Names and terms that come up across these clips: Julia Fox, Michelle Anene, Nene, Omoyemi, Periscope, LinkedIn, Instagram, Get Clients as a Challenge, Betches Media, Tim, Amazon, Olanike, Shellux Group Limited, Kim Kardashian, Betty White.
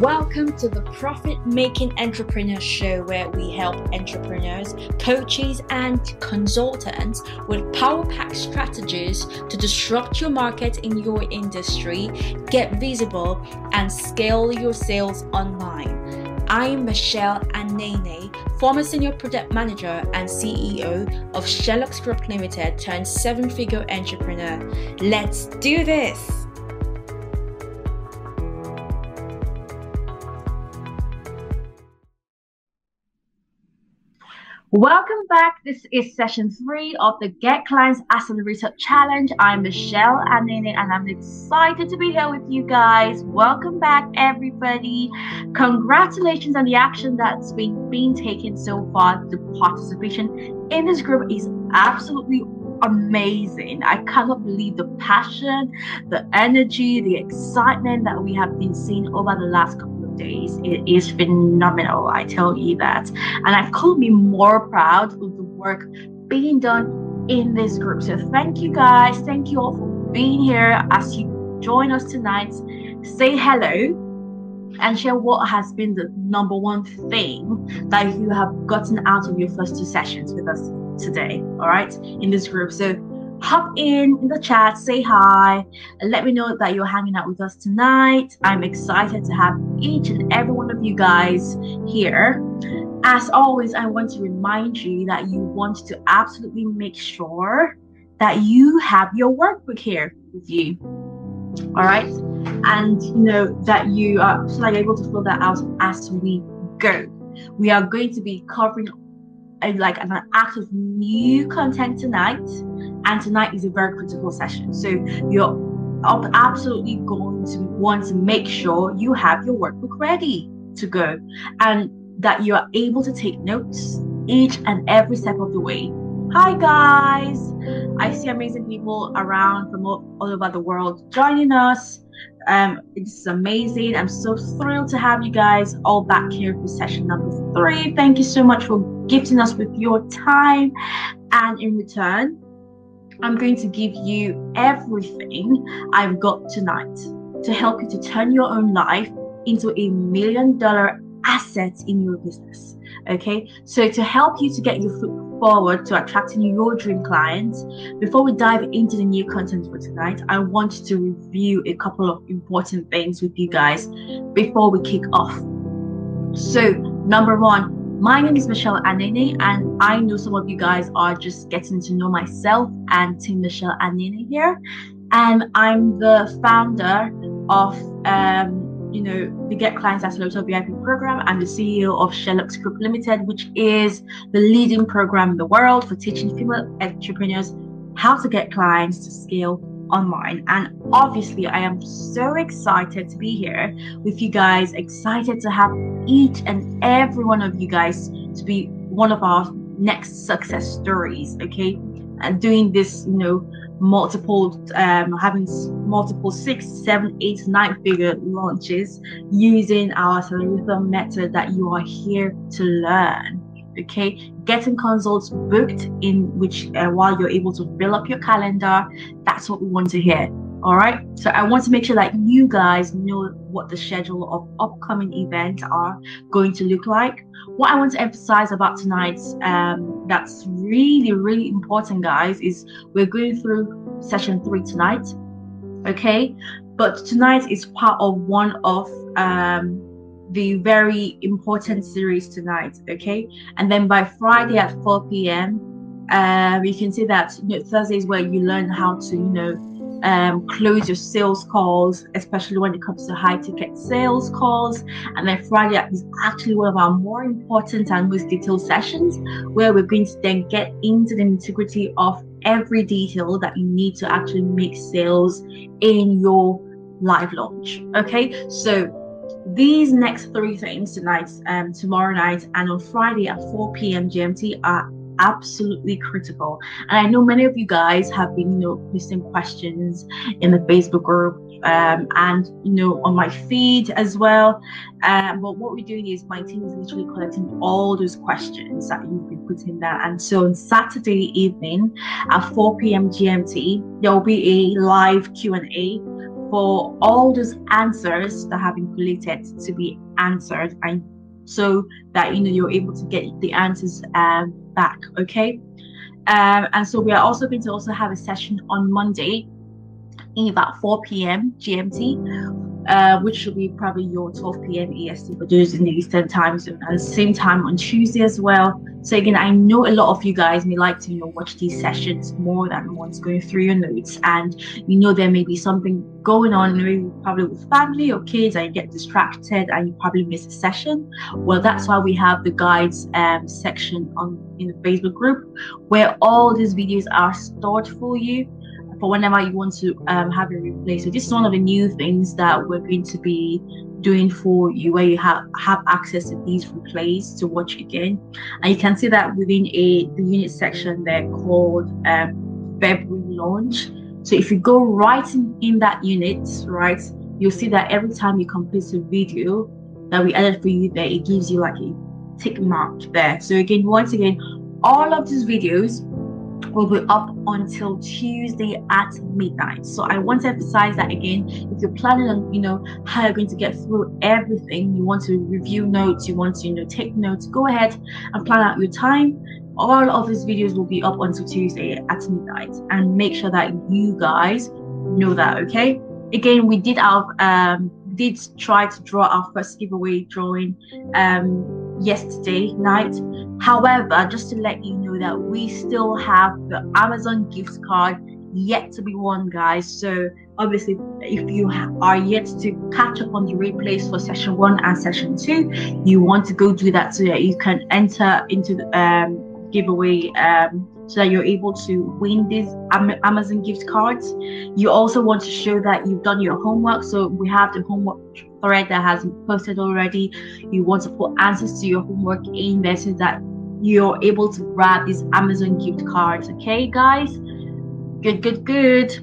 Welcome to the Profit Making Entrepreneur Show, where we help entrepreneurs, coaches, and consultants with power-packed strategies to disrupt your market in your industry, get visible, and scale your sales online. I'm Michelle Anene, former Senior Product Manager and CEO of Shellux Group Limited turned seven-figure entrepreneur. Let's do this! Welcome back. This is session 3 of the Get Clients as a Challenge. I'm Michelle Anene and I'm excited to be here with you guys. Welcome back, everybody. Congratulations on the action that's been taken so far. The participation in this group is absolutely amazing. I cannot believe the passion, the energy, the excitement that we have been seeing over the last couple days. It is phenomenal, I tell you that. And I couldn't be more proud of the work being done in this group. So thank you guys. Thank you all for being here. As you join us tonight, say hello and share what has been the number one thing that you have gotten out of your first two sessions with us today, all right, in this group. So hop in the chat, say hi, and let me know that you're hanging out with us tonight. I'm excited to have each and every one of you guys here. As always, I want to remind you that you want to absolutely make sure that you have your workbook here with you. All right? And you know that you are able to fill that out as we go. We are going to be covering an act of new content tonight. And tonight is a very critical session. So you're absolutely going to want to make sure you have your workbook ready to go and that you are able to take notes each and every step of the way. Hi guys, I see amazing people around from all over the world joining us. It's amazing. I'm so thrilled to have you guys all back here for session number 3. Thank you so much for gifting us with your time, and in return, I'm going to give you everything I've got tonight to help you to turn your own life into a $1 million asset in your business, okay? So to help you to get your foot forward to attracting your dream clients, before we dive into the new content for tonight, I want to review a couple of important things with you guys before we kick off. So number one, my name is Michelle Anene, and I know some of you guys are just getting to know myself and Team Michelle Anene here. And I'm the founder of, the Get Clients as a VIP program. I'm the CEO of Shellux Group Limited, which is the leading program in the world for teaching female entrepreneurs how to get clients to scale online. And obviously, I am so excited to be here with you guys, excited to have each and every one of you guys to be one of our next success stories, okay? And doing this, having multiple 6, 7, 8, 9-figure launches using our Accelerator method that you are here to learn, okay? Getting consults booked in which while you're able to fill up your calendar, that's what we want to hear. All right, so I want to make sure that you guys know what the schedule of upcoming events are going to look like. What I want to emphasize about tonight's that's really, really important, guys, is we're going through session 3 tonight, okay? But tonight is part of one of the very important series tonight, okay? And then by Friday at 4 p.m, you can see that Thursday is where you learn how to, close your sales calls, especially when it comes to high ticket sales calls. And then Friday is actually one of our more important and most detailed sessions, where we're going to then get into the nitty-gritty of every detail that you need to actually make sales in your live launch, okay? So these next 3 things tonight, tomorrow night, and on Friday at 4 p.m. GMT are absolutely critical. And I know many of you guys have been posting questions in the Facebook group and on my feed as well, but what we're doing is my team is literally collecting all those questions that you've been putting there. And so on Saturday evening at 4 p.m. GMT, there will be a live Q&A for all those answers that have been collated to be answered, and so that you're able to get the answers back, okay? And so we are also going to have a session on Monday in about 4 p.m. GMT, which should be probably your 12 p.m. EST for those in the Eastern time zone, and same time on Tuesday as well. So again, I know a lot of you guys may like to watch these sessions more than once, going through your notes, and there may be something going on, maybe probably with family or kids, and you get distracted and you probably miss a session. Well, that's why we have the guides section in the Facebook group, where all these videos are stored for you, for whenever you want to have a replay. So this is one of the new things that we're going to be doing for you, where you have access to these replays to watch again. And you can see that within the unit section there called February launch. So if you go right in that unit, right, you'll see that every time you complete a video that we added for you there, it gives you like a tick mark there. So again, once again, all of these videos will be up until Tuesday at midnight. So I want to emphasize that again, if you're planning on how you're going to get through everything, you want to review notes, you want to take notes, go ahead and plan out your time. All of these videos will be up until Tuesday at midnight, and make sure that you guys know that, okay? Again, we did our did try to draw our first giveaway drawing yesterday night. However, just to let you know that we still have the Amazon gift card yet to be won, guys. So obviously, if you are yet to catch up on the replays for session 1 and session 2, you want to go do that so that you can enter into the giveaway, so that you're able to win these Amazon gift cards. You also want to show that you've done your homework. So we have the homework thread that has been posted already. You want to put answers to your homework in there so that you're able to grab these Amazon gift cards, okay guys? Good.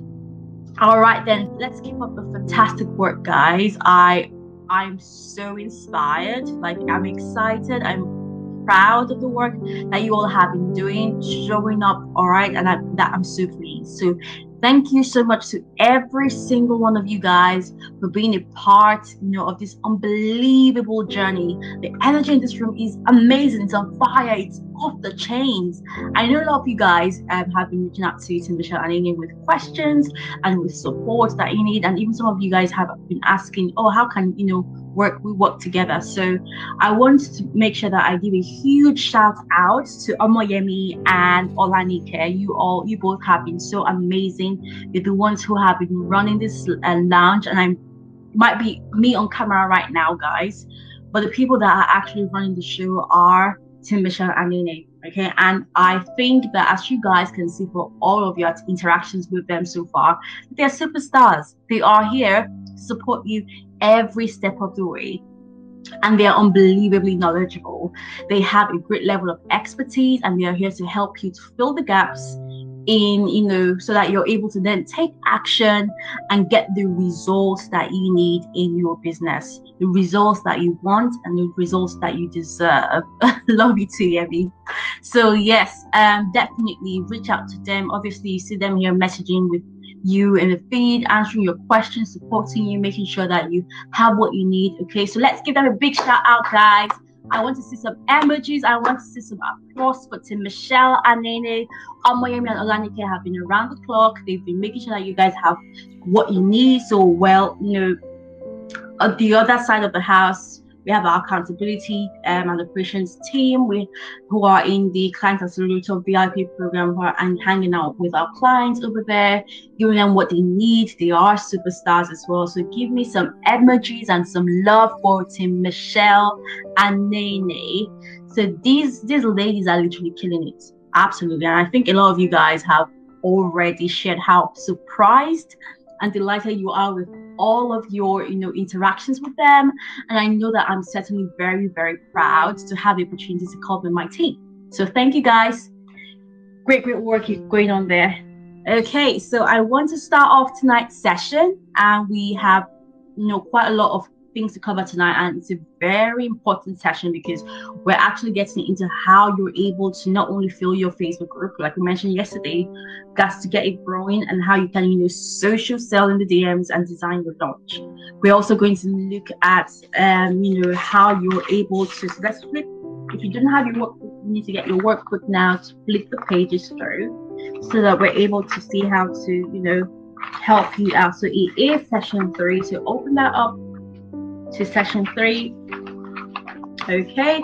All right then, let's keep up the fantastic work, guys. I'm so inspired, like I'm excited, I'm proud of the work that you all have been doing, showing up, all right? And that I'm so pleased. So thank you so much to every single one of you guys for being a part of this unbelievable journey. The energy in this room is amazing. It's on fire. It's off the chains. I know a lot of you guys have been reaching out to Michelle Anene with questions and with support that you need, and even some of you guys have been asking, oh, how can we work together. So I want to make sure that I give a huge shout out to Omoyemi and Olanike. You both have been so amazing. You're the ones who have been running this lounge, and I might be me on camera right now, guys, but the people that are actually running the show are Tim, Michelle and Nene, okay? And I think that, as you guys can see for all of your interactions with them so far, they're superstars. They are here to support you every step of the way, and they are unbelievably knowledgeable. They have a great level of expertise, and they are here to help you to fill the gaps in, so that you're able to then take action and get the results that you need in your business, the results that you want and the results that you deserve. Love you too, Yemi. So yes, definitely reach out to them. Obviously, you see them here messaging with you in the feed, answering your questions, supporting you, making sure that you have what you need, okay? So let's give them a big shout out, guys. I want to see some emojis. I want to see some applause for Tim, Michelle Anene. Omoyemi and Olanike have been around the clock. They've been making sure that you guys have what you need. So, well, on the other side of the house, we have our accountability and operations team who are in the Client Accelerator VIP program, who are hanging out with our clients over there, giving them what they need. They are superstars as well. So give me some emojis and some love for Tim, Michelle and Nene. So these ladies are literally killing it. Absolutely. And I think a lot of you guys have already shared how surprised and delighted you are with all of your interactions with them, and I know that I'm certainly very, very proud to have the opportunity to call them my team. So thank you guys. Great work going on there. Okay, so I want to start off tonight's session, and we have quite a lot of things to cover tonight, and it's a very important session because we're actually getting into how you're able to not only fill your Facebook group, like we mentioned yesterday, that's to get it growing, and how you can, you know, social sell in the DMs and design your launch. We're also going to look at you know, how you're able to, so that's flip. If you don't have your workbook, you need to get your workbook now to flip the pages through so that we're able to see how to, you know, help you out. So it is session 3, so open that up to session 3. Okay,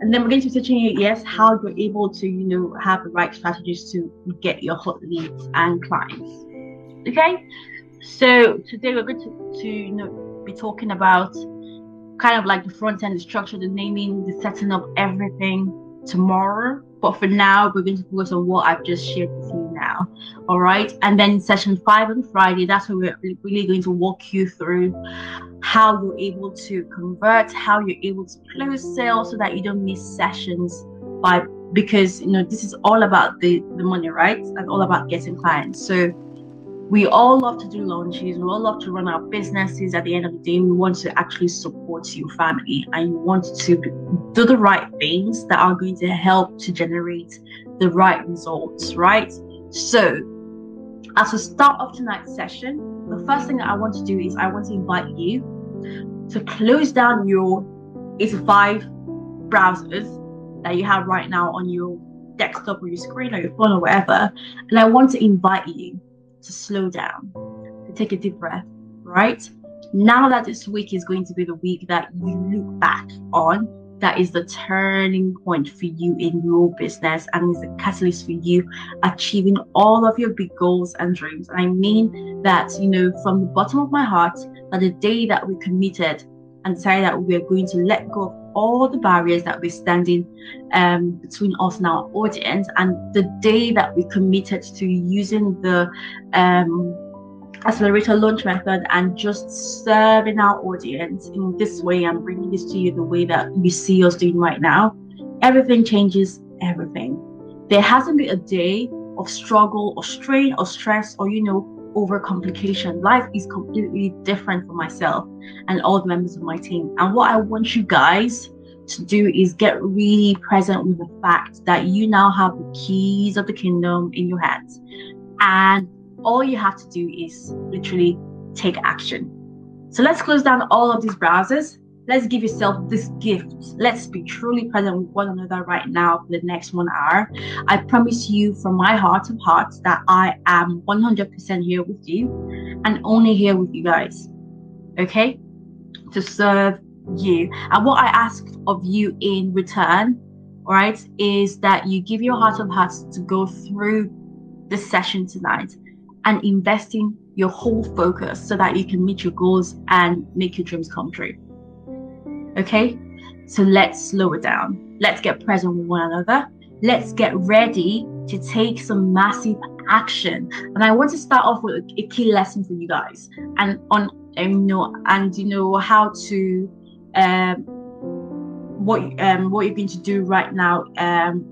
and then we're going to be teaching you, yes, how you're able to, you know, have the right strategies to get your hot leads and clients. Okay, so today we're going to you know, be talking about kind of like the front end, the structure, the naming, the setting up, everything tomorrow. But for now, we're going to focus on what I've just shared with you now. All right. And then session 5 on Friday, that's where we're really going to walk you through how you're able to convert, how you're able to close sales so that you don't miss sessions by, because, you know, this is all about the money, right? And all about getting clients. So we all love to do launches. We all love to run our businesses. At the end of the day, we want to actually support your family, and you want to do the right things that are going to help to generate the right results, right? So as we start off tonight's session, the first thing that I want to do is I want to invite you to close down your 85 browsers that you have right now on your desktop or your screen or your phone or whatever. And I want to invite you to slow down, to take a deep breath, right? Now that this week is going to be the week that you look back on, that is the turning point for you in your business, and is the catalyst for you achieving all of your big goals and dreams. And I mean that, you know, from the bottom of my heart, that the day that we committed and decided that we are going to let go of all the barriers that we're standing between us and our audience, and the day that we committed to using the accelerator launch method and just serving our audience in this way and bringing this to you the way that you see us doing right now, everything changes, everything. There hasn't been a day of struggle or strain or stress or, you know, overcomplication. Life is completely different for myself and all the members of my team. And what I want you guys to do is get really present with the fact that you now have the keys of the kingdom in your hands, and all you have to do is literally take action. So let's close down all of these browsers. Let's give yourself this gift. Let's be truly present with one another right now for the next 1 hour. I promise you from my heart of hearts that I am 100% here with you, and only here with you guys, okay? To serve you. And what I ask of you in return, all right, is that you give your heart of hearts to go through this session tonight and invest in your whole focus so that you can meet your goals and make your dreams come true. Okay, so let's slow it down. Let's get present with one another. Let's get ready to take some massive action. And I want to start off with a key lesson for you guys, and on, you know, and you know how to what you're going to do right now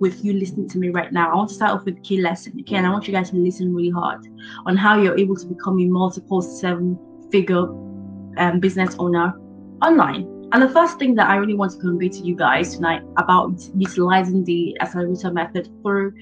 with you listening to me right now. I want to start off with a key lesson. Okay, and I want you guys to listen really hard on how you're able to become a multiple 7-figure business owner online. And the first thing that I really want to convey to you guys tonight about utilizing the accelerator method through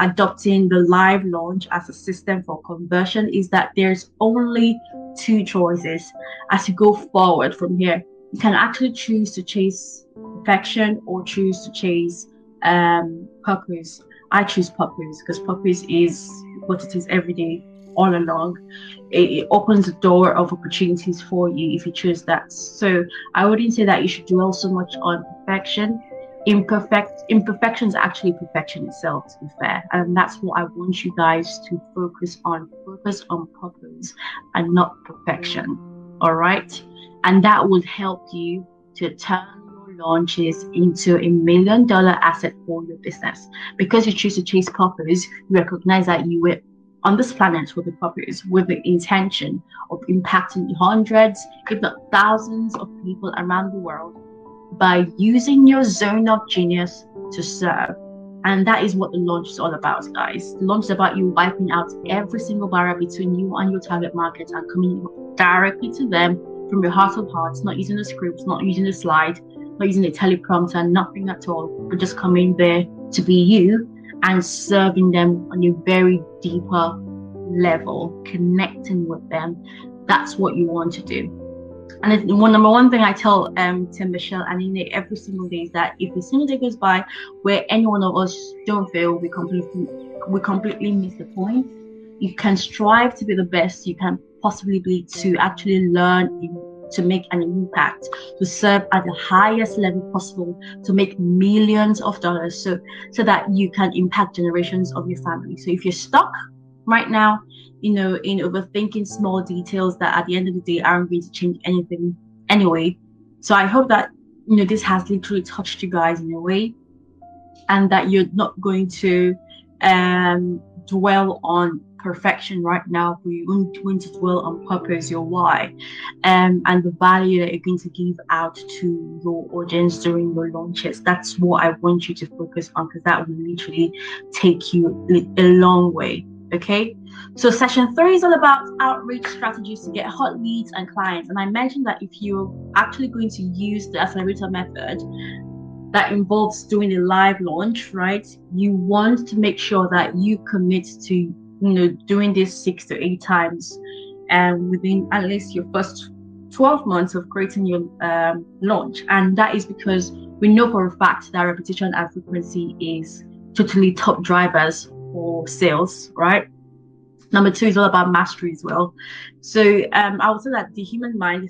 adopting the live launch as a system for conversion is that there's only 2 choices as you go forward from here. You can actually choose to chase perfection or choose to chase purpose. I choose purpose because purpose is what it is every day. All along, it opens the door of opportunities for you if you choose that. So I wouldn't say that you should dwell so much on perfection. Imperfection is actually perfection itself, to be fair, and that's what I want you guys to focus on. Focus on purpose and not perfection, all right? And that would help you to turn launches into a $1 million asset for your business. Because you choose to chase purpose, you recognize that you were on this planet with the purpose, with the intention of impacting hundreds, if not thousands of people around the world by using your zone of genius to serve. And that is what the launch is all about, guys. The launch is about you wiping out every single barrier between you and your target market and coming directly to them from your heart of hearts, not using the scripts, not using the slides, not using the teleprompter, nothing at all, but just coming there to be you and serving them on a very deeper level, connecting with them. That's what you want to do. And it's number one thing I tell Tim, Michelle Anene every single day is that if a single day goes by where any one of us don't fail, we completely miss the point. You can strive to be the best you can possibly be, to actually learn, to make an impact, to serve at the highest level possible, to make millions of dollars, so that you can impact generations of your family. So if you're stuck right now, you know, in overthinking small details that at the end of the day aren't going to change anything anyway. So I hope that, you know, this has literally touched you guys in a way, and that you're not going to dwell on perfection right now, but you're going to dwell on purpose, your why, and the value that you're going to give out to your audience during your launches. That's what I want you to focus on, because that will literally take you a long way. Okay, so session 3 is all about outreach strategies to get hot leads and clients. And I mentioned that if you're actually going to use the accelerator method, that involves doing a live launch, right? You want to make sure that you commit to, you know, doing this 6 to 8 times within at least your first 12 months of creating your launch. And that is because we know for a fact that repetition and frequency is totally top drivers for sales, right? Number 2 is all about mastery as well. So I would say that the human mind,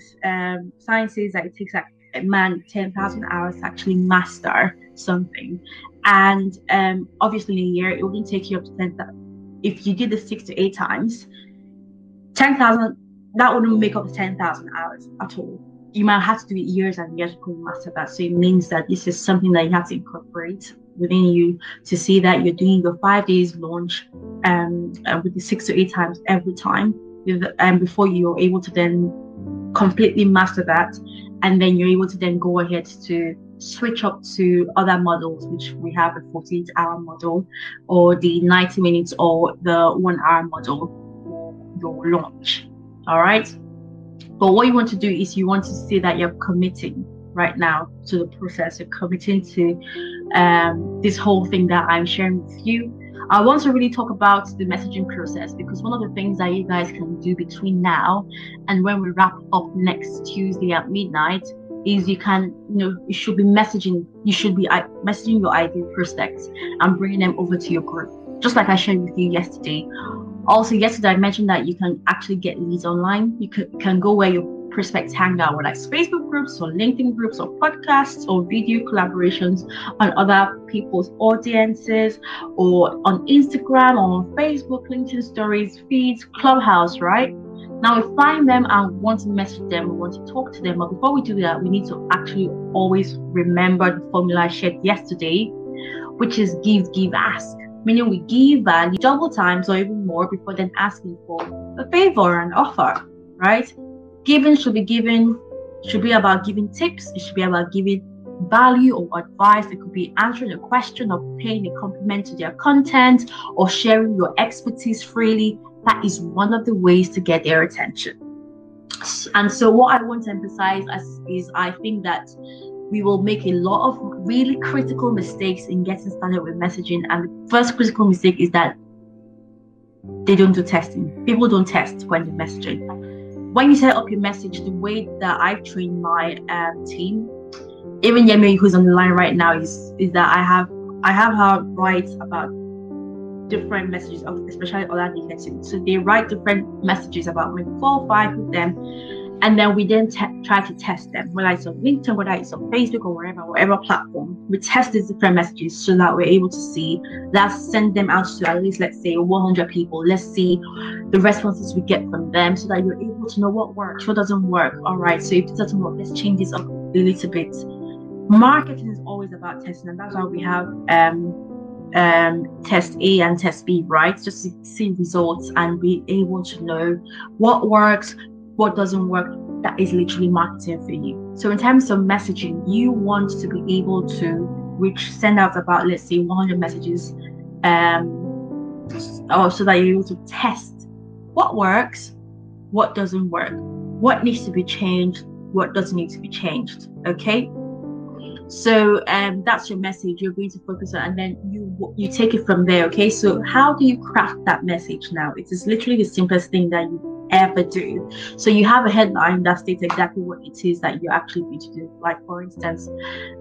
science says that it takes like a man 10,000 hours to actually master something, and obviously in a year it wouldn't take you up to 10,000. If you did the 6 to 8 times, 10,000, that wouldn't make up 10,000 hours at all. You might have to do it years and years to master that. So it means that this is something that you have to incorporate within you to see that you're doing your 5 days launch with the 6 to 8 times every time, before you're able to then completely master that, and then you're able to then go ahead to switch up to other models, which we have the 48-hour model, or the 90 minutes, or the 1 hour model for your launch. All right, but what you want to do is you want to see that you're committing right now to the process, of committing to this whole thing that I'm sharing with you. I want to really talk about the messaging process, because one of the things that you guys can do between now and when we wrap up next Tuesday at midnight is you can, you know, you should be messaging. You should be messaging your ideal prospects and bringing them over to your group, just like I shared with you yesterday. Also, yesterday I mentioned that you can actually get leads online. You can go where you're prospects hang out with, like Facebook groups or LinkedIn groups or podcasts or video collaborations on other people's audiences, or on Instagram or on Facebook, LinkedIn stories, feeds, Clubhouse, right? Now we find them and want to message them, we want to talk to them. But before we do that, we need to actually always remember the formula I shared yesterday, which is give, ask. Meaning we give value double times or even more before then asking for a favor or an offer, right? Giving should be about giving tips. It should be about giving value or advice. It could be answering a question or paying a compliment to their content or sharing your expertise freely. That is one of the ways to get their attention. And so what I want to emphasize is I think that we will make a lot of really critical mistakes in getting started with messaging. And the first critical mistake is that they don't do testing. People don't test when they're messaging. When you set up your message, the way that I've trained my team, even Yemi, who's on the line right now, is that I have her write about different messages, especially Olanike. So they write different messages about maybe 4 or 5 of them, and then we then try to test them, whether it's on LinkedIn, whether it's on Facebook, or whatever platform. We test these different messages so that we're able to see that, send them out to at least, let's say, 100 people. Let's see the responses we get from them, so that you're able to know what works, what doesn't work. All right, so if it doesn't work, let's change this up a little bit. Marketing is always about testing, and that's why we have test A and test B, right? Just to see results and be able to know what works, what doesn't work. That is literally marketing for you. So in terms of messaging, you want to be able to send out about, let's say, 100 messages, so that you're able to test what works, what doesn't work. what needs to be changed, what doesn't need to be changed, okay? So that's your message you're going to focus on, and then you take it from there, okay? So how do you craft that message now? It is literally the simplest thing that you ever do. So you have a headline that states exactly what it is that you're actually going to do. Like, for instance,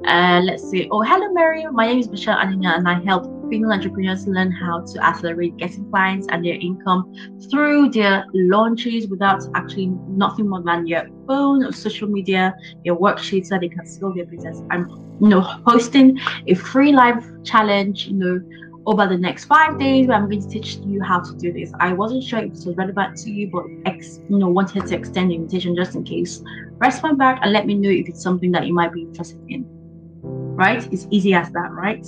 let's say, oh, hello, Mary. My name is Michelle Anene, and I help female entrepreneurs learn how to accelerate getting clients and their income through their launches without actually nothing more than your phone or social media, your worksheets, so they can scale their business. I'm, hosting a free live challenge, over the next 5 days, where I'm going to teach you how to do this. I wasn't sure if this was relevant to you, but wanted to extend the invitation just in case. Respond back and let me know if it's something that you might be interested in. Right? It's easy as that, right?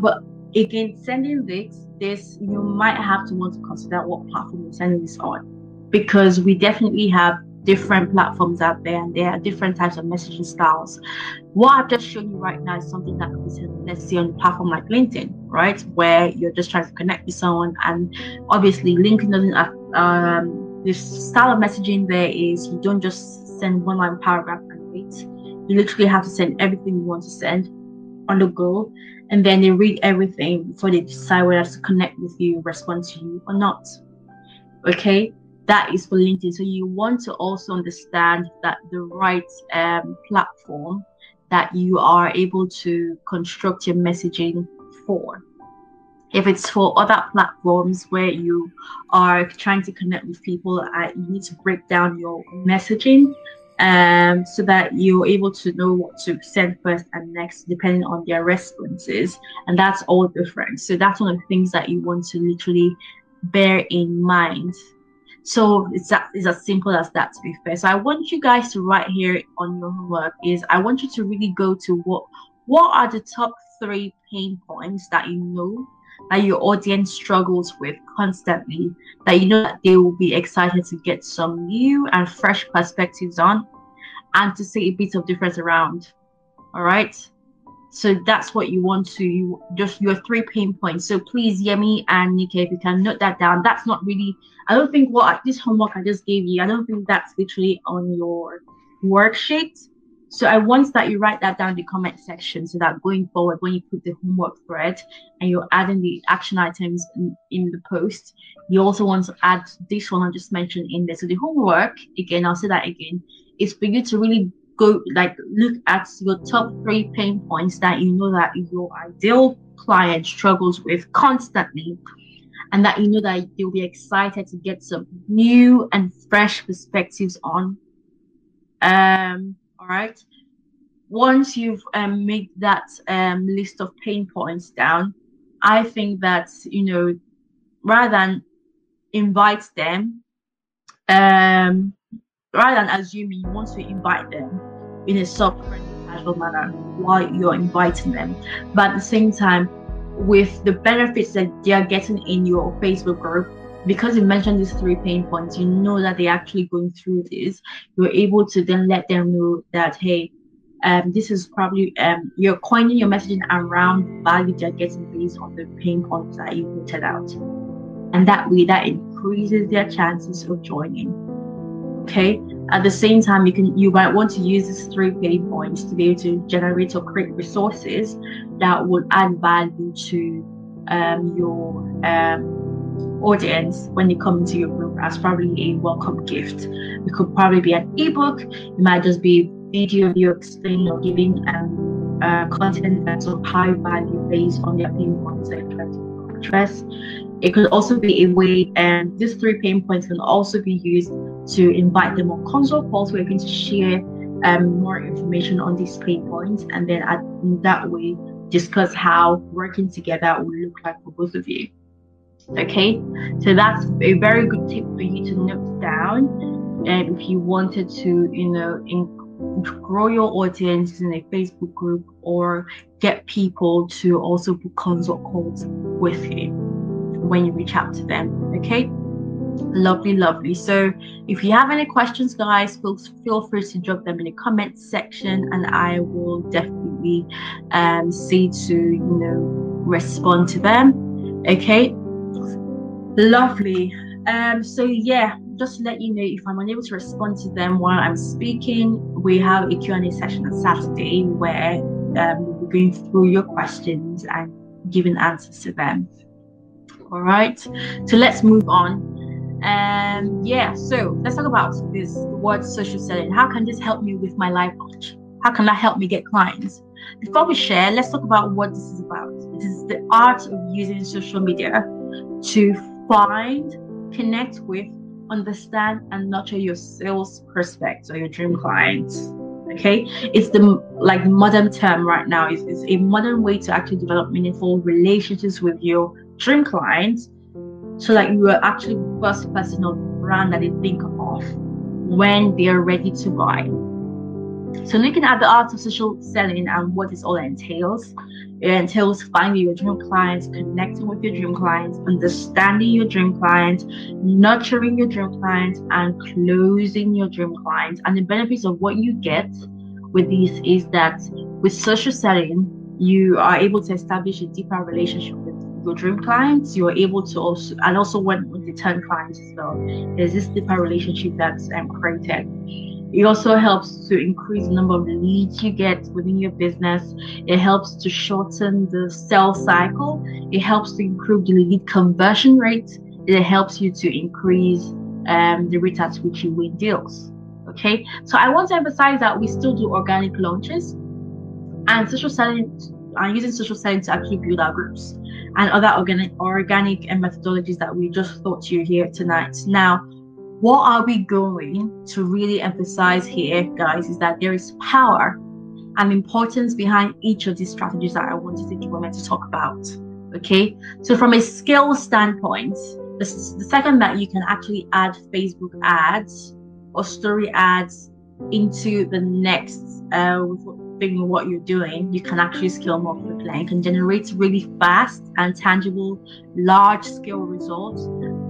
But again, sending this, you might have to want to consider what platform you're sending this on, because we definitely have different platforms out there, and there are different types of messaging styles. What I've just shown you right now is something that could be said, let's say, on a platform like LinkedIn, right, where you're just trying to connect with someone, and obviously LinkedIn doesn't have this style of messaging. There is, you don't just send one line paragraph and wait. You literally have to send everything you want to send on the go, and then they read everything before they decide whether to connect with you, respond to you or not. Okay, that is for LinkedIn. So you want to also understand that the right platform that you are able to construct your messaging for. If it's for other platforms where you are trying to connect with people, you need to break down your messaging so that you're able to know what to send first and next, depending on their responses. And that's all different. So that's one of the things that you want to literally bear in mind. So it's as simple as that, to be fair. So I want you guys to write here on your homework is, I want you to really go to what are the top 3 pain points that that your audience struggles with constantly, that that they will be excited to get some new and fresh perspectives on, and to see a bit of difference around. All right, so that's what you want to, just your 3 pain points. So please, Yemi and Nike, if you can note that down. That's not really, I don't think this homework I just gave you, I don't think that's literally on your worksheet. So I want that you write that down in the comment section, so that going forward, when you put the homework thread and you're adding the action items in the post, you also want to add this one I just mentioned in there. So the homework, again, I'll say that again, is for you to really go, look at your top 3 pain points that that your ideal client struggles with constantly, and that that you'll be excited to get some new and fresh perspectives on. All right, once you've made that list of pain points down, I think that, rather than assuming, you want to invite them in a soft, casual manner while you're inviting them. But at the same time, with the benefits that they are getting in your Facebook group, because you mentioned these 3 pain points, that they're actually going through this, you're able to then let them know that, hey, this is probably, you're coining your messaging around value they're getting based on the pain points that you pointed out. And that way, that increases their chances of joining. Okay, at the same time, you might want to use these 3 pain points to be able to generate or create resources that would add value to your audience when they come into your group as probably a welcome gift. It could probably be an ebook, it might just be video you explaining or giving content that's of high value based on their pain points and interest. It could also be a way, and these 3 pain points can also be used to invite them on consult calls where you're going to share more information on these pain points, and then in that way discuss how working together will look like for both of you. Okay, so that's a very good tip for you to note down, and if you wanted to grow your audience in a Facebook group or get people to also book consult calls with you when you reach out to them. Okay, lovely. So if you have any questions, guys, feel free to drop them in the comment section, and I will definitely see to respond to them. Okay, lovely. So yeah, Just to let you know, if I'm unable to respond to them while I'm speaking, we have a Q&A session on Saturday where we're going through your questions and giving answers to them. All right, so let's move on. Yeah, so let's talk about this word social selling. How can this help me with my life coach? How can that help me get clients? Before we share, let's talk about what this is about. It is the art of using social media to find, connect with, understand, and nurture your sales prospects or your dream clients. Okay, it's the like modern term right now. It's a modern way to actually develop meaningful relationships with your dream clients, so that you are actually the first person or brand that they think of when they are ready to buy. So looking at the art of social selling and what this all entails, it entails finding your dream clients, connecting with your dream clients, understanding your dream clients, nurturing your dream clients, and closing your dream clients. And the benefits of what you get with these is that with social selling, you are able to establish a deeper relationship with your dream clients. You are able to also, and also when they turn clients as well, there's this deeper relationship that's created. It also helps to increase the number of leads you get within your business. It helps to shorten the sales cycle. It helps to improve the lead conversion rate. It helps you to increase the rate at which you win deals. Okay, so I want to emphasize that we still do organic launches and social selling, and using social selling to actually build our groups and other organic methodologies that we just thought to you here tonight. Now, what are we going to really emphasize here, guys, is that there is power and importance behind each of these strategies that I want to take a moment to talk about. Okay, so from a skill standpoint, the second that you can actually add Facebook ads or story ads into the next thing what you're doing, you can actually scale more quickly and can generate really fast and tangible large scale results.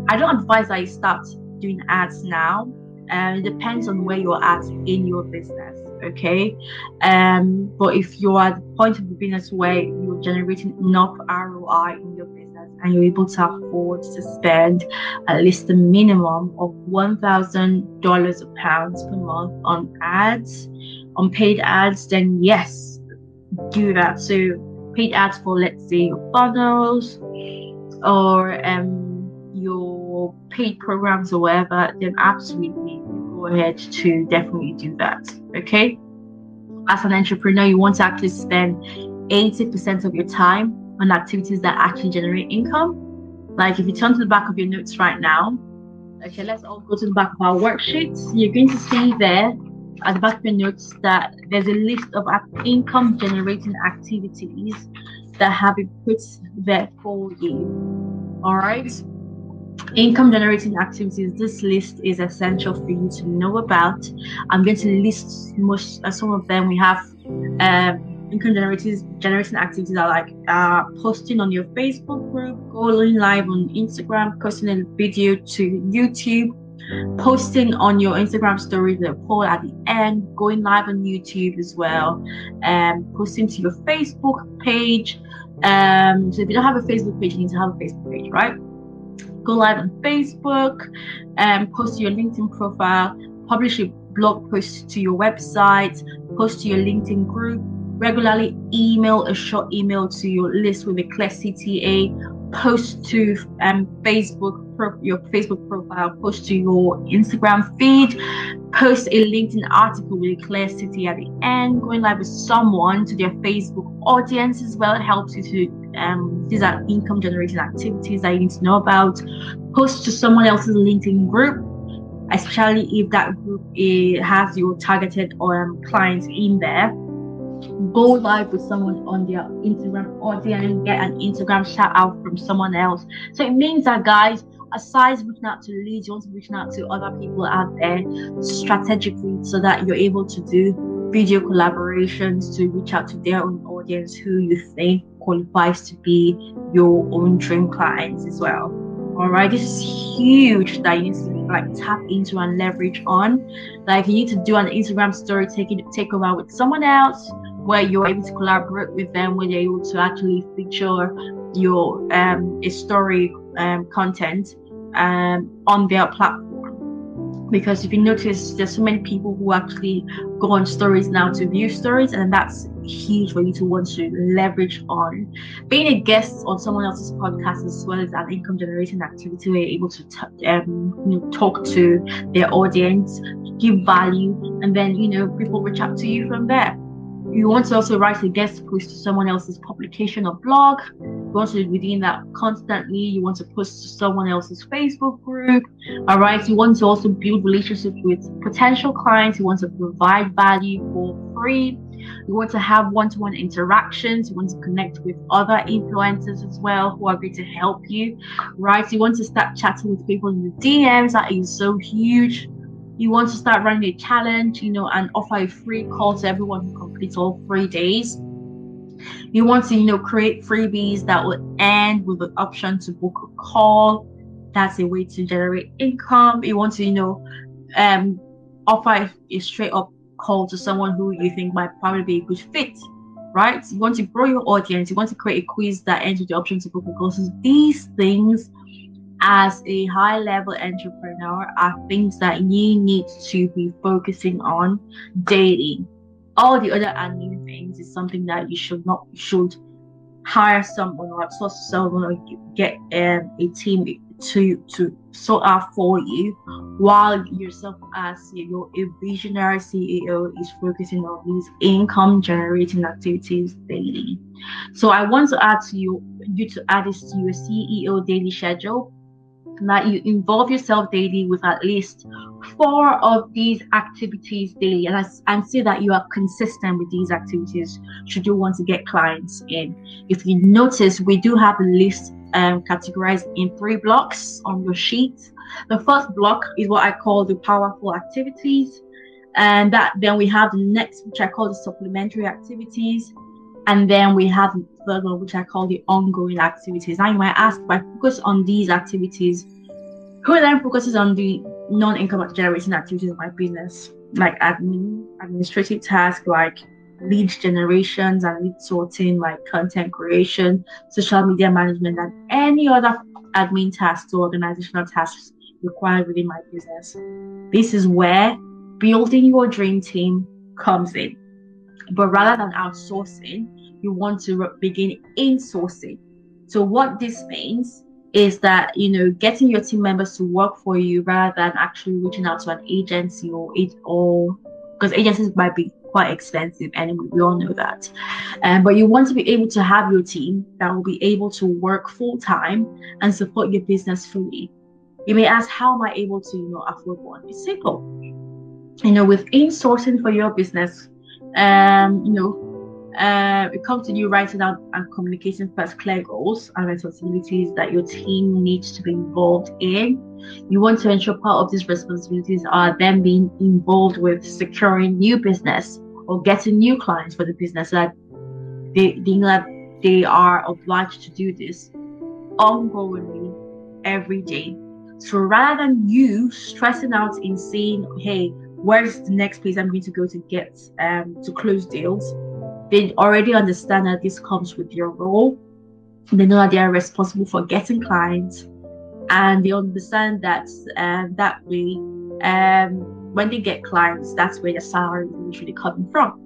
I don't advise that you start doing ads now, and it depends on where you're at in your business. Okay, but if you're at the point of the business where you're generating enough ROI in your business and you're able to afford to spend at least a minimum of $1,000 or pounds per month on ads, on paid ads, then yes, do that. So paid ads for, let's say, your funnels or your paid programs or whatever, then absolutely go ahead to definitely do that. Okay, as an entrepreneur, you want to actually spend 80% of your time on activities that actually generate income. Like if you turn to the back of your notes right now, okay, let's all go to the back of our worksheets. You're going to see there at the back of your notes that there's a list of income generating activities that have been put there for you. All right, income generating activities. This list is essential for you to know about. I'm going to list most some of them. We have income generating activities are like posting on your Facebook group, going live on Instagram, posting a video to YouTube, posting on your Instagram story, the poll at the end, going live on YouTube as well, posting to your Facebook page. So if you don't have a Facebook page, you need to have a Facebook page, right? Go live on Facebook, post to your LinkedIn profile, publish a blog post to your website, post to your LinkedIn group, regularly email a short email to your list with a clear CTA, post to your Facebook profile, post to your Instagram feed, post a LinkedIn article with a clear CTA at the end, going live with someone to their Facebook audience as well. It helps you to, these are income generating activities that you need to know about. Post to someone else's LinkedIn group, especially if that group has your targeted clients in there. Go live with someone on their Instagram audience, get an Instagram shout out from someone else. So it means that, guys, aside reaching out to leads, you want to reach out to other people out there strategically so that you're able to do video collaborations to reach out to their own audience who you think qualifies to be your own dream clients as well. All right, this is huge that you need to like tap into and leverage on. Like you need to do an Instagram story takeover with someone else where you're able to collaborate with them, where they're able to actually feature your a story content on their platform. Because if you notice, there's so many people who actually go on stories now to view stories, and that's huge for you to want to leverage on. Being a guest on someone else's podcast as well as an income generating activity where you're able to talk to their audience, give value, and then people reach out to you from there. You want to also write a guest post to someone else's publication or blog. You want to be doing that constantly. You want to post to someone else's Facebook group. All right. You want to also build relationships with potential clients. You want to provide value for free. You want to have one-to-one interactions. You want to connect with other influencers as well who are going to help you. Right. You want to start chatting with people in the DMs. That is so huge. You want to start running a challenge, and offer a free call to everyone who completes all 3 days. You want to, create freebies that will end with an option to book a call. That's a way to generate income. You want to, offer a straight up call to someone who you think might probably be a good fit, right? You want to grow your audience. You want to create a quiz that ends with the option to book a call. So these things, as a high-level entrepreneur, are things that you need to be focusing on daily. All the other admin things is something that you should hire someone or outsource someone or get a team to sort out for you, while yourself as a visionary CEO is focusing on these income generating activities daily. So I want to add to add this to your CEO daily schedule, that you involve yourself daily with at least 4 of these activities daily, and see that you are consistent with these activities should you want to get clients in. If you notice, we do have a list categorized in 3 blocks on your sheet. The first block is what I call the powerful activities, and then we have the next, which I call the supplementary activities. And then we have the third one, which I call the ongoing activities. Now you might ask, if I focus on these activities, who then focuses on the non-income generating activities of my business, like administrative tasks, like lead generations and lead sorting, like content creation, social media management, and any other admin tasks or organizational tasks required within my business? This is where building your dream team comes in. But rather than outsourcing, you want to begin insourcing. So what this means is that, getting your team members to work for you rather than actually reaching out to an agency or because agencies might be quite expensive, and we all know that. But you want to be able to have your team that will be able to work full time and support your business fully. You may ask, how am I able to, afford one? It's simple. With insourcing for your business, it comes to you writing out and communicating first clear goals and responsibilities that your team needs to be involved in. You want to ensure part of these responsibilities are them being involved with securing new business or getting new clients for the business, so that they are obliged to do this ongoingly every day. So rather than you stressing out in saying, hey, where's the next place I'm going to go to get to close deals? They already understand that this comes with your role. They know that they are responsible for getting clients, and they understand that that way, when they get clients, that's where the salary is usually coming from.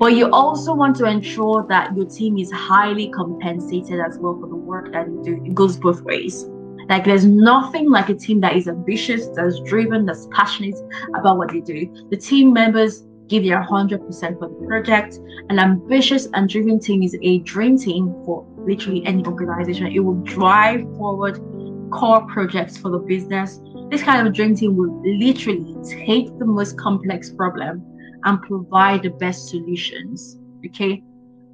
But you also want to ensure that your team is highly compensated as well for the work that you do. It goes both ways. Like, there's nothing like a team that is ambitious, that's driven, that's passionate about what they do. The team members give their 100% for the project. An ambitious and driven team is a dream team for literally any organization. It will drive forward core projects for the business. This kind of dream team will literally take the most complex problem and provide the best solutions, okay?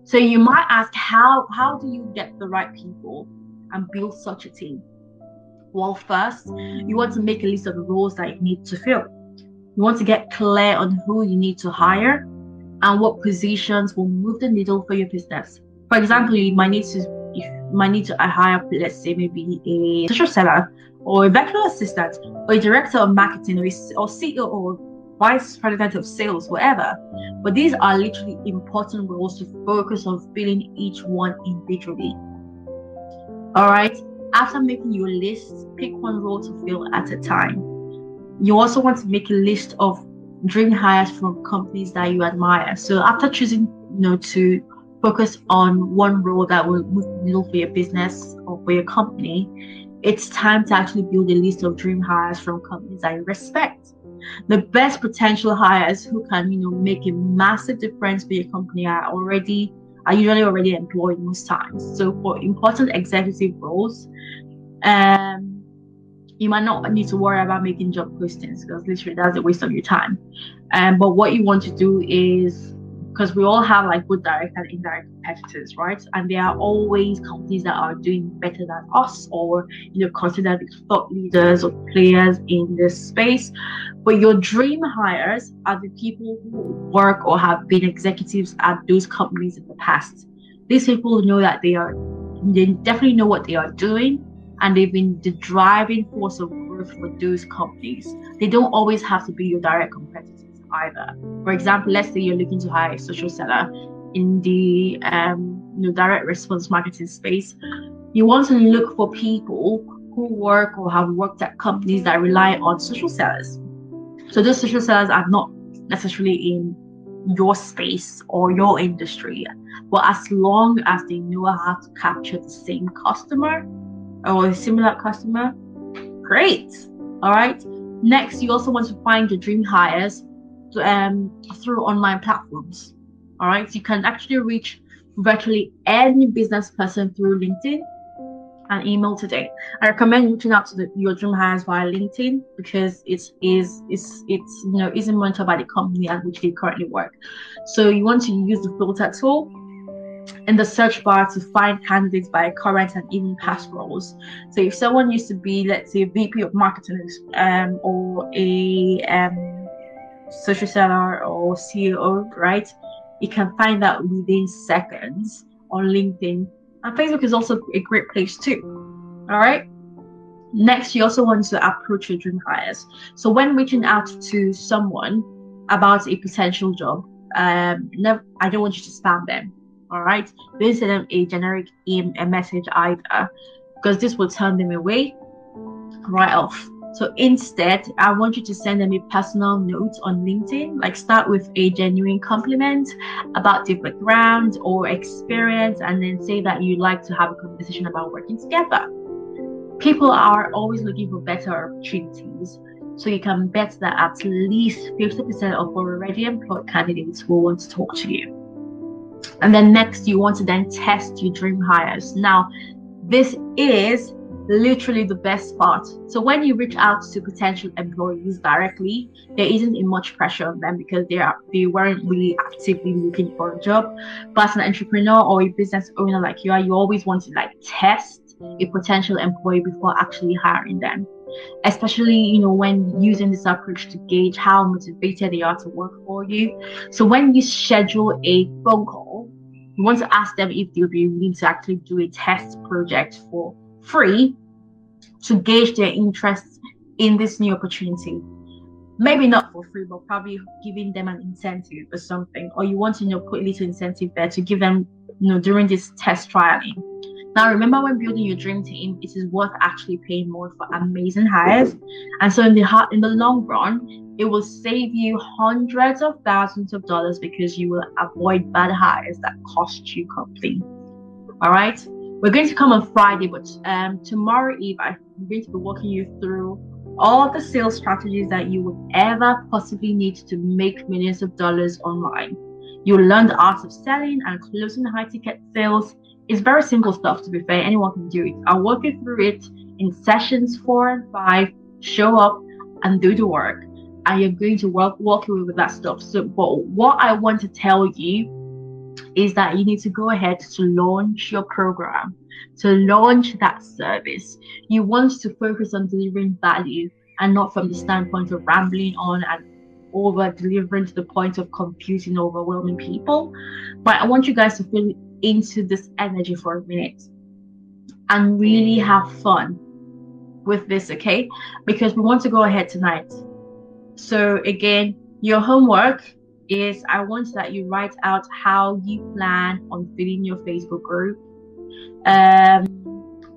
So you might ask, how do you get the right people and build such a team? Well, first, you want to make a list of the roles that you need to fill. You want to get clear on who you need to hire and what positions will move the needle for your business. For example, you might need to hire, let's say, maybe a social seller or a virtual assistant or a director of marketing or CEO or vice president of sales, whatever. But these are literally important roles to focus on filling each one individually. All right. After making your list, pick one role to fill at a time. you also want to make a list of dream hires from companies that you admire. So after choosing, to focus on one role that will move the needle for your business or for your company, it's time to actually build a list of dream hires from companies that you respect. The best potential hires who can, make a massive difference for your company are usually already employed most times. So for important executive roles, you might not need to worry about making job postings because literally that's a waste of your time. But what you want to do is, because we all have good direct and indirect competitors, right? And there are always companies that are doing better than us or, considered thought leaders or players in this space. But your dream hires are the people who work or have been executives at those companies in the past. These people know that they definitely know what they are doing, and they've been the driving force of growth for those companies. They don't always have to be your direct competitors either. For example, let's say you're looking to hire a social seller in the direct response marketing space. You want to look for people who work or have worked at companies that rely on social sellers. So those social sellers are not necessarily in your space or your industry, but as long as they know how to capture the same customer or a similar customer, great. All right. Next, you also want to find your dream hires through online platforms. All right, you can actually reach virtually any business person through LinkedIn and email today. I recommend reaching out to your dream hires via LinkedIn because it's isn't monitored by the company at which they currently work. So you want to use the filter tool in the search bar to find candidates by current and even past roles. So if someone used to be, let's say, VP of marketing or a social seller or CEO, right? You can find that within seconds on LinkedIn. And Facebook is also a great place too. All right. Next, you also want to approach your dream hires. So when reaching out to someone about a potential job, I don't want you to spam them. All right. Don't send them a generic email message either, because this will turn them away right off. So instead, I want you to send them a personal note on LinkedIn, start with a genuine compliment about their background or experience, and then say that you'd like to have a conversation about working together. People are always looking for better opportunities, so you can bet that at least 50% of already employed candidates will want to talk to you. And then next, you want to test your dream hires. Now, this is literally the best part. So when you reach out to potential employees directly, there isn't much pressure on them because they weren't really actively looking for a job. But as an entrepreneur or a business owner like you are, you always want to test a potential employee before actually hiring them, especially when using this approach to gauge how motivated they are to work for you. So when you schedule a phone call, you want to ask them if they'll be willing to actually do a test project for free to gauge their interest in this new opportunity. Maybe not for free, but probably giving them an incentive or something, or you want to put a little incentive there to give them during this test trialing. Now remember, when building your dream team, it is worth actually paying more for amazing hires, and so in the long run it will save you hundreds of thousands of dollars because you will avoid bad hires that cost you completely. All right. We're going to come on Friday, but tomorrow Eve, I'm going to be walking you through all the sales strategies that you would ever possibly need to make millions of dollars online. You'll learn the art of selling and closing high-ticket sales. It's very simple stuff, to be fair. Anyone can do it. I'll walk you through it in sessions 4 and 5. Show up and do the work, and you're going to walk away with that stuff. So, but what I want to tell you is that you need to go ahead to launch your program, to launch that service. You want to focus on delivering value and not from the standpoint of rambling on and over delivering to the point of confusing, overwhelming people. But I want you guys to feel into this energy for a minute and really have fun with this, okay? Because we want to go ahead tonight. So again, your homework is I want that you write out how you plan on filling your Facebook group,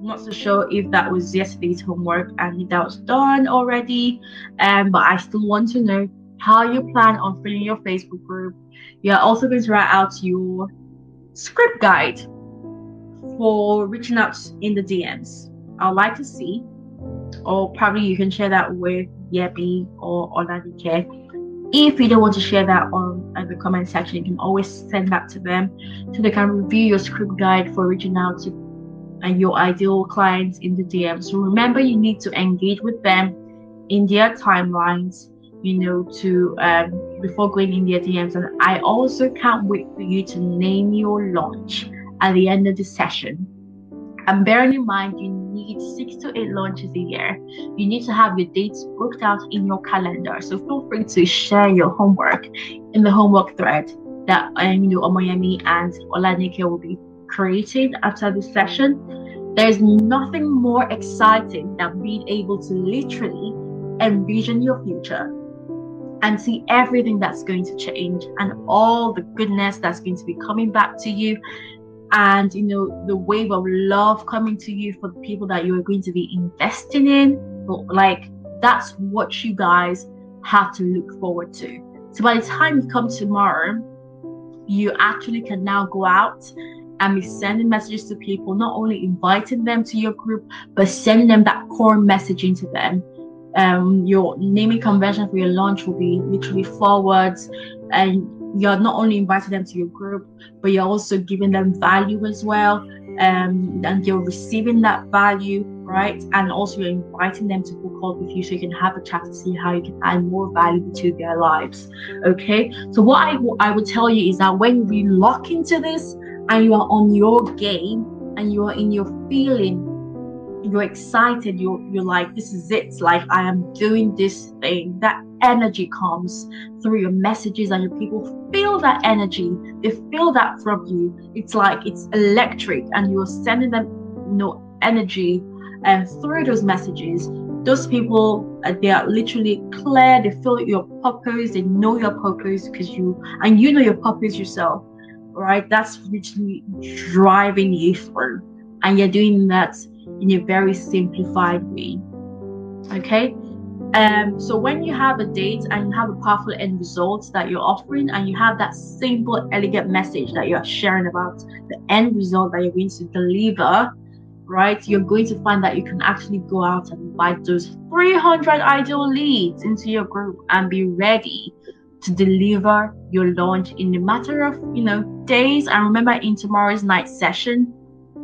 not so sure if that was yesterday's homework and if that was done already, but I still want to know how you plan on filling your Facebook group. You're also going to write out your script guide for reaching out in the DMs. I'd like to see, or probably you can share that with Yemi or Olanike. If you don't want to share that on the comment section, you can always send that to them so they can review your script guide for reaching out to and your ideal clients in the DM. So remember, you need to engage with them in their timelines, you know, to before going in their DMs. And I also can't wait for you to name your launch at the end of the session. And bearing in mind, you need 6 to 8 launches a year. You need to have your dates booked out in your calendar. So feel free to share your homework in the homework thread that Omoyemi and Olanike will be creating after this session. There's nothing more exciting than being able to literally envision your future and see everything that's going to change and all the goodness that's going to be coming back to you. And, you know, the wave of love coming to you for the people that you are going to be investing in. Like, that's what you guys have to look forward to. So by the time you come tomorrow, you actually can now go out and be sending messages to people, not only inviting them to your group, but sending them that core messaging to them. Your naming convention for your launch will be literally 4 words, and you're not only inviting them to your group, but you're also giving them value as well, and you're receiving that value, right? And also you're inviting them to book calls with you so you can have a chat to see how you can add more value to their lives. Okay, so what I would tell you is that when you lock into this and you are on your game and you are in your feeling, you're excited, you're like, this is it, like I am doing this thing, that energy comes through your messages and your people feel that energy, they feel that from you. It's like it's electric, and you're sending them energy through those messages. Those people, they are literally clear, they feel your purpose, they know your purpose, because you know your purpose yourself, right? That's literally driving you through, and you're doing that in a very simplified way. Okay, so when you have a date and you have a powerful end result that you're offering, and you have that simple, elegant message that you're sharing about the end result that you're going to deliver, right, you're going to find that you can actually go out and invite those 300 ideal leads into your group and be ready to deliver your launch in a matter of days. And remember, in tomorrow's night session,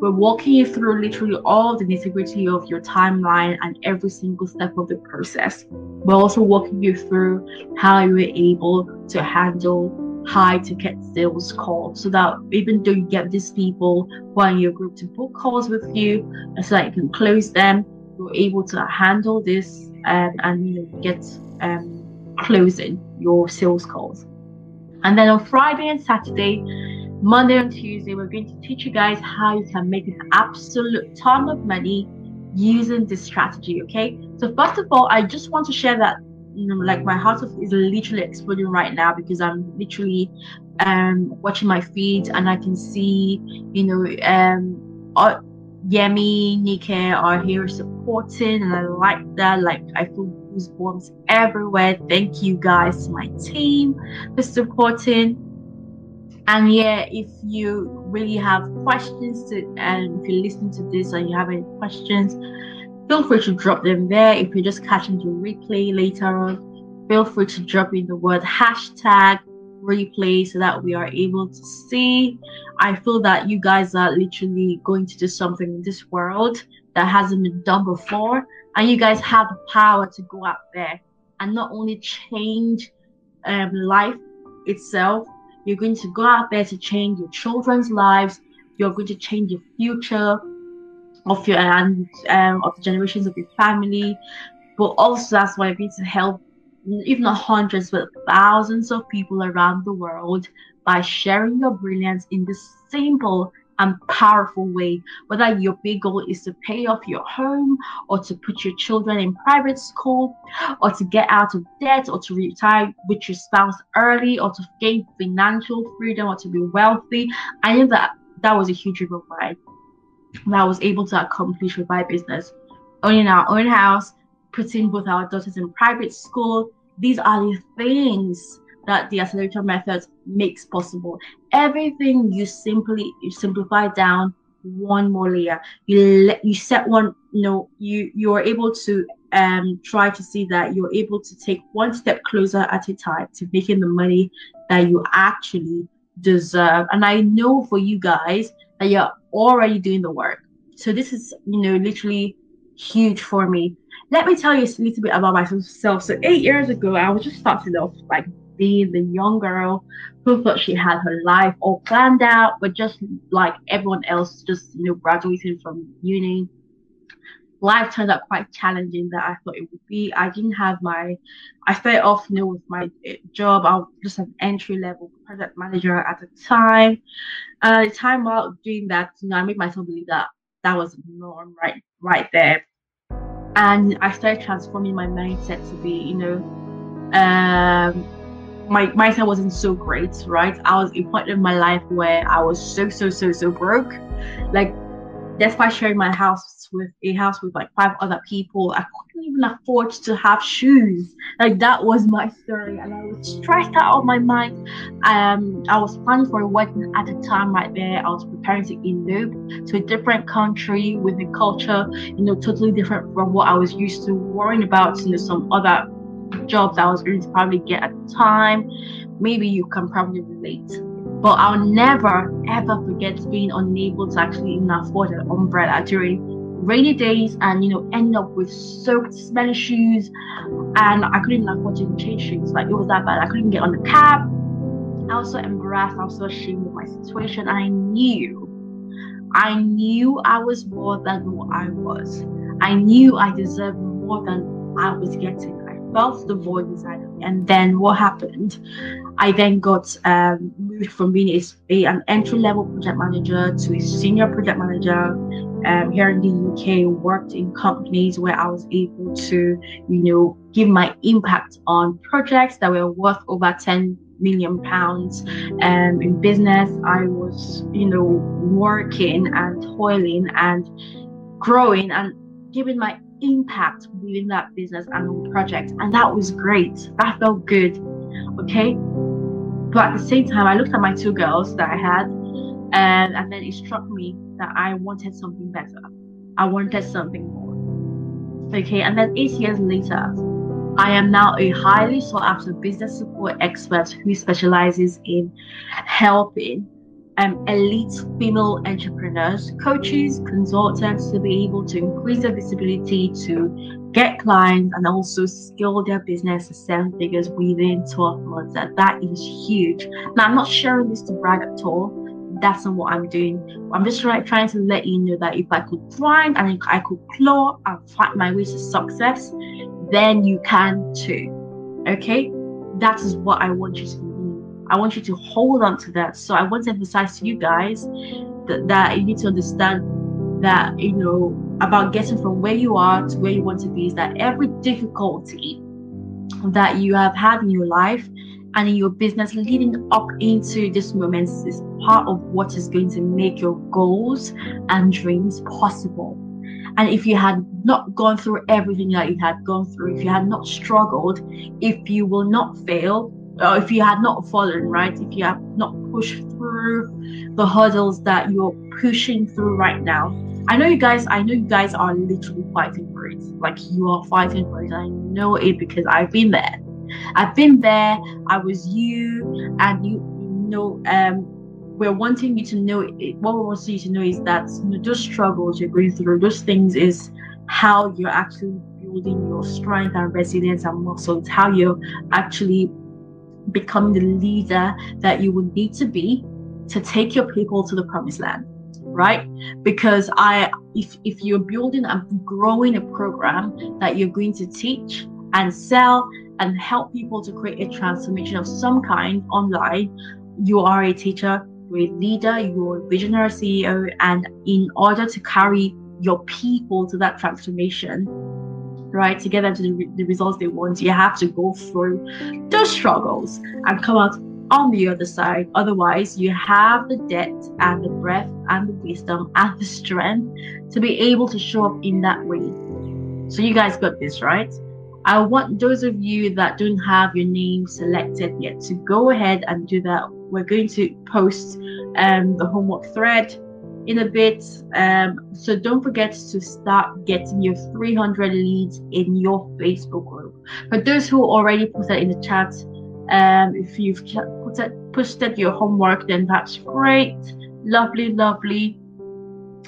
we're walking you through literally all the nitty-gritty of your timeline and every single step of the process. We're also walking you through how you were able to handle high-ticket sales calls, so that even though you get these people who are in your group to book calls with you, so that you can close them, you're able to handle this and get closing your sales calls. And then on Friday and Saturday, Monday and Tuesday, we're going to teach you guys how you can make an absolute ton of money using this strategy. Okay, so first of all, I just want to share that like my heart is literally exploding right now, because I'm literally watching my feed and I can see Yemi, Nike are here supporting, and I like that. Like, I feel goosebumps everywhere. Thank you guys to my team for supporting. And yeah, if you really have questions, and if you listen to this and you have any questions, feel free to drop them there. If you're just catching the replay later on, feel free to drop in the word #replay so that we are able to see. I feel that you guys are literally going to do something in this world that hasn't been done before. And you guys have the power to go out there and not only change life itself, you're going to go out there to change your children's lives. You're going to change the future of your of the generations of your family. But also, that's why you're going to help, if not hundreds, but thousands of people around the world by sharing your brilliance in this simple and powerful way. Whether your big goal is to pay off your home, or to put your children in private school, or to get out of debt, or to retire with your spouse early, or to gain financial freedom, or to be wealthy. I know that that was a huge dream of mine. that I was able to accomplish with my business. Owning our own house, putting both our daughters in private school, these are the things that the accelerator method makes possible. Everything you simplify down one more layer. You set one, you are able to try to see that you're able to take one step closer at a time to making the money that you actually deserve. And I know for you guys that you're already doing the work. So this is, literally huge for me. Let me tell you a little bit about myself. So 8 years ago, I was just starting off like being the young girl who thought she had her life all planned out, but just like everyone else, just, graduating from uni. Life turned out quite challenging than I thought it would be. I started off, with my job. I was just an entry-level project manager at the time. The time while doing that, I made myself believe that that was the norm right there. And I started transforming my mindset to be, my mindset wasn't so great, right? I was in a point in my life where I was so broke. Like, despite sharing my house with like 5 other people, I couldn't even afford to have shoes. Like, that was my story, and I was stressed out of my mind. I was planning for a wedding at the time right there. I was preparing to elope to a different country with a culture, totally different from what I was used to, worrying about, some other jobs I was going to probably get at the time. Maybe you can probably relate. But I'll never ever forget being unable to actually even afford an umbrella during rainy days, and end up with soaked, smelly shoes, and I couldn't even afford to change shoes. Like, it was that bad. I couldn't get on the cab. I was so embarrassed. I was so ashamed of my situation. I knew I was more than what I was. I knew I deserved more than I was getting. Felt the void inside of me. And then what happened? I then got moved from being an entry-level project manager to a senior project manager here in the UK. Worked in companies where I was able to, give my impact on projects that were worth over £10 million in business. I was, working and toiling and growing and giving my impact within that business and project, and that was great. That felt good, okay. But at the same time, I looked at my 2 girls that I had, and then it struck me that I wanted something better. I wanted something more, okay. And then 8 years later, I am now a highly sought-after business support expert who specializes in helping elite female entrepreneurs, coaches, consultants to be able to increase their visibility, to get clients, and also scale their business to 7 figures within 12 months. And that is huge. Now, I'm not sharing this to brag at all. That's not what I'm doing. I'm just trying to let you know that if I could grind and if I could claw and fight my way to success, then you can too. Okay? That is what I want you to do. I want you to hold on to that. So I want to emphasize to you guys that you need to understand that, about getting from where you are to where you want to be, is that every difficulty that you have had in your life and in your business leading up into this moment is part of what is going to make your goals and dreams possible. And if you had not gone through everything that you had gone through, if you had not struggled, if you will not fail, or if you had not fallen, right? If you have not pushed through the hurdles that you're pushing through right now, I know you guys are literally fighting for it. Like, you are fighting for it. I know it because I've been there. I was you, and we're wanting you to know it. What we want you to know is that those struggles you're going through, those things, is how you're actually building your strength and resilience and muscles. How you're actually becoming the leader that you would need to be to take your people to the promised land, right? Because if you're building and growing a program that you're going to teach and sell and help people to create a transformation of some kind online, you are a teacher, you're a leader, you're a visionary CEO, and in order to carry your people to that transformation, right, to get them to the results they want, you have to go through those struggles and come out on the other side. Otherwise, you have the depth and the breadth and the wisdom and the strength to be able to show up in that way. So you guys got this, right? I want those of you that don't have your name selected yet to go ahead and do that. We're going to post the homework thread in a bit. So don't forget to start getting your 300 leads in your Facebook group. For those who already put that in the chat, if you've posted your homework, then that's great. Lovely, lovely.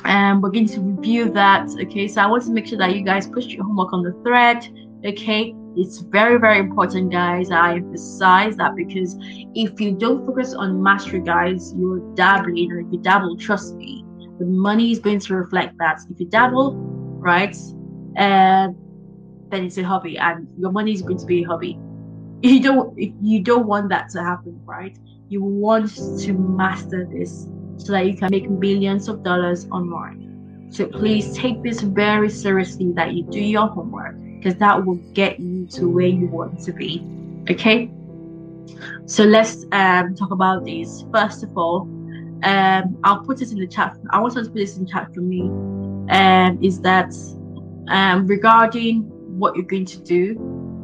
We're going to review that. Okay, so I want to make sure that you guys push your homework on the thread. Okay, it's very, very important, guys. I emphasize that because if you don't focus on mastery, guys, you're dabbling. And if you dabble, trust me, the money is going to reflect that. If you dabble, right, then it's a hobby, and your money is going to be a hobby. You don't want that to happen, right? You want to master this so that you can make millions of dollars online. So please take this very seriously, that you do your homework, because that will get you to where you want to be. Okay, so let's talk about these. First of all, I'll put this in the chat. I want to put this in the chat for me. Is that regarding what you're going to do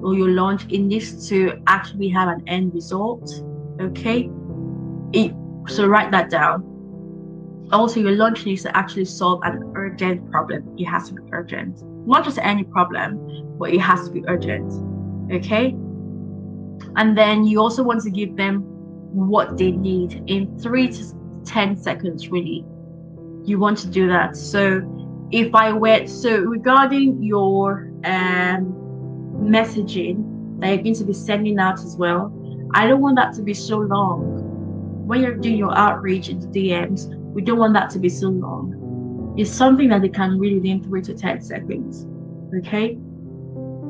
or your launch, it needs to actually have an end result. Okay, so write that down. Also, your launch needs to actually solve an urgent problem. It has to be urgent. Not just any problem, but it has to be urgent. Okay? And then you also want to give them what they need in 3 to 10 seconds, really. You want to do that. So regarding your messaging that you're going to be sending out as well, I don't want that to be so long. When you're doing your outreach in the DMs, we don't want that to be so long. It's something that they can read within 3 to 10 seconds, okay?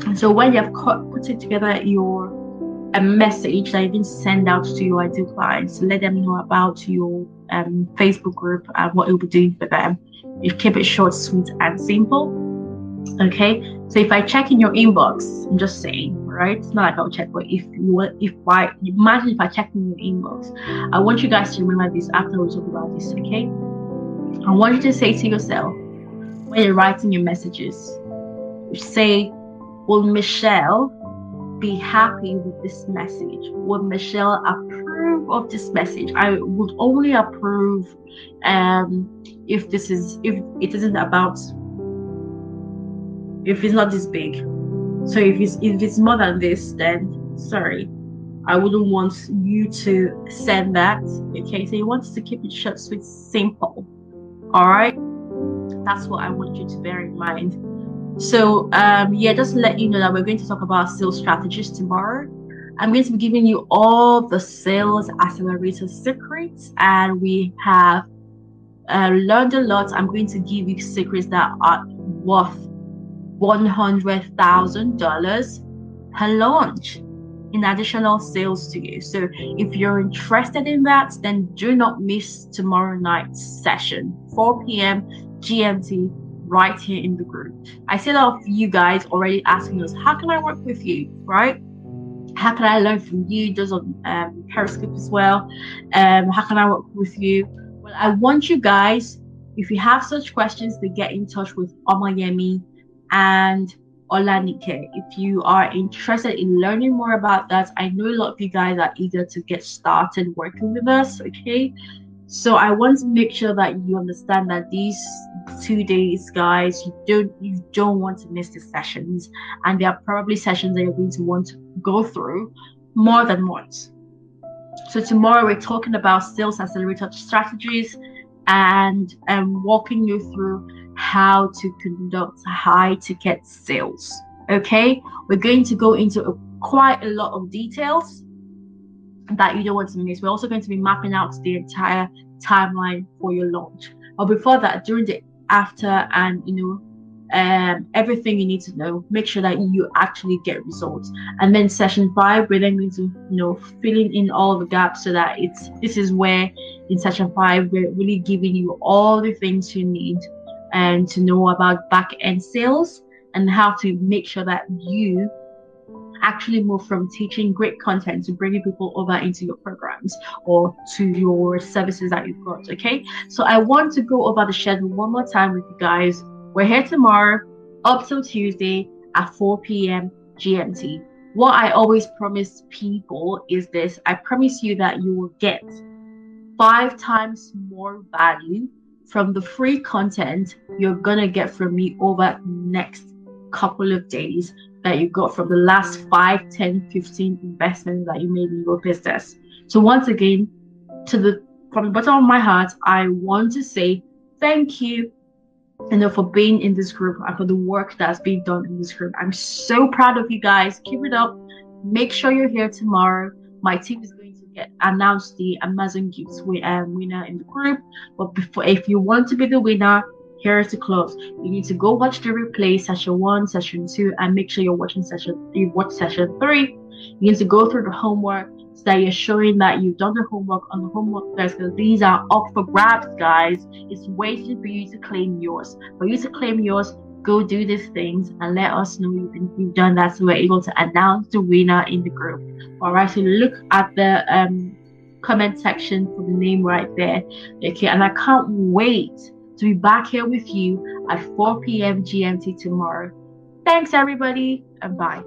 And so when you have put together a message that you can send out to your ideal clients, let them know about your Facebook group and what you'll be doing for them. You keep it short, sweet, and simple, okay? So if I check in your inbox, I'm just saying, right? It's not like I'll check, but imagine if I check in your inbox. I want you guys to remember this after we talk about this, okay? I want you to say to yourself, when you're writing your messages, say, will Michelle be happy with this message? Will Michelle approve of this message? I would only approve if it's not this big. So if it's more than this, then sorry, I wouldn't want you to send that. Okay, so you want to keep it short, sweet, simple. All right, that's what I want you to bear in mind. So yeah, just to let you know that we're going to talk about sales strategies tomorrow. I'm going to be giving you all the sales accelerator secrets, and we have learned a lot. I'm going to give you secrets that are worth $100,000 per launch in additional sales to you. So if you're interested in that, then do not miss tomorrow night's session, 4 p.m. GMT, right here in the group. I see a lot of you guys already asking us, how can I work with you, right? How can I learn from you? Those on Periscope as well. How can I work with you? Well, I want you guys, if you have such questions, to get in touch with Omoyemi and Olanike. If you are interested in learning more about that, I know a lot of you guys are eager to get started working with us, okay? So I want to make sure that you understand that these 2 days, guys, you don't want to miss the sessions, and there are probably sessions that you're going to want to go through more than once. So tomorrow we're talking about sales accelerator strategies and walking you through how to conduct high ticket sales. Okay, we're going to go into quite a lot of details that you don't want to miss. We're also going to be mapping out the entire timeline for your launch. But before that, during the after, and everything you need to know, make sure that you actually get results. And then session 5, we're then going to filling in all the gaps, so that this is where in session 5 we're really giving you all the things you need and to know about back-end sales and how to make sure that you actually move from teaching great content to bringing people over into your programs or to your services that you've got. Okay, so I want to go over the schedule one more time with you guys. We're here tomorrow up till Tuesday at 4 p.m. GMT. What I always promise people is this: I promise you that you will get 5 times more value from the free content you're gonna get from me over the next couple of days that you got from the last 5, 10, 15 investments that you made in your business. So once again, from the bottom of my heart, I want to say thank you, for being in this group and for the work that's being done in this group. I'm so proud of you guys. Keep it up. Make sure you're here tomorrow. My team is going to announce the Amazon Gifts winner in the group. But before, if you want to be the winner, here is the clubs. You need to go watch the replay, session 1, session 2, and make sure you're watching session 3. You need to go through the homework so that you're showing that you've done the homework on the homework first, because these are up for grabs, guys. It's waiting for you to claim yours. For you to claim yours, go do these things and let us know you've done that, so we're able to announce the winner in the group. All right, so look at the comment section for the name right there. Okay, and I can't wait to be back here with you at 4 p.m. GMT tomorrow. Thanks, everybody, and bye.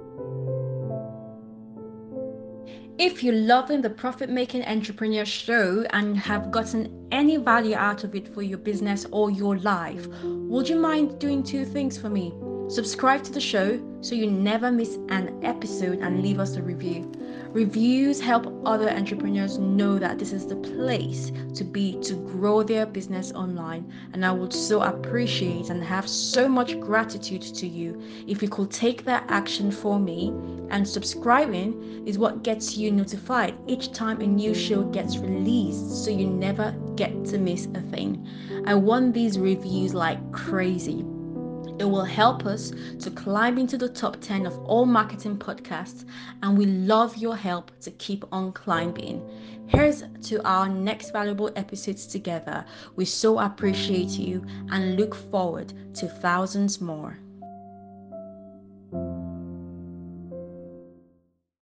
If you're loving the Profit Making Entrepreneur Show and have gotten any value out of it for your business or your life, would you mind doing 2 things for me? Subscribe to the show so you never miss an episode, and leave us a review. Reviews help other entrepreneurs know that this is the place to be to grow their business online, and I would so appreciate and have so much gratitude to you if you could take that action for me. And subscribing is what gets you notified each time a new show gets released, so you never get to miss a thing. I want these reviews like crazy. It will help us to climb into the top 10 of all marketing podcasts, and we love your help to keep on climbing. Here's to our next valuable episodes together. We so appreciate you and look forward to thousands more.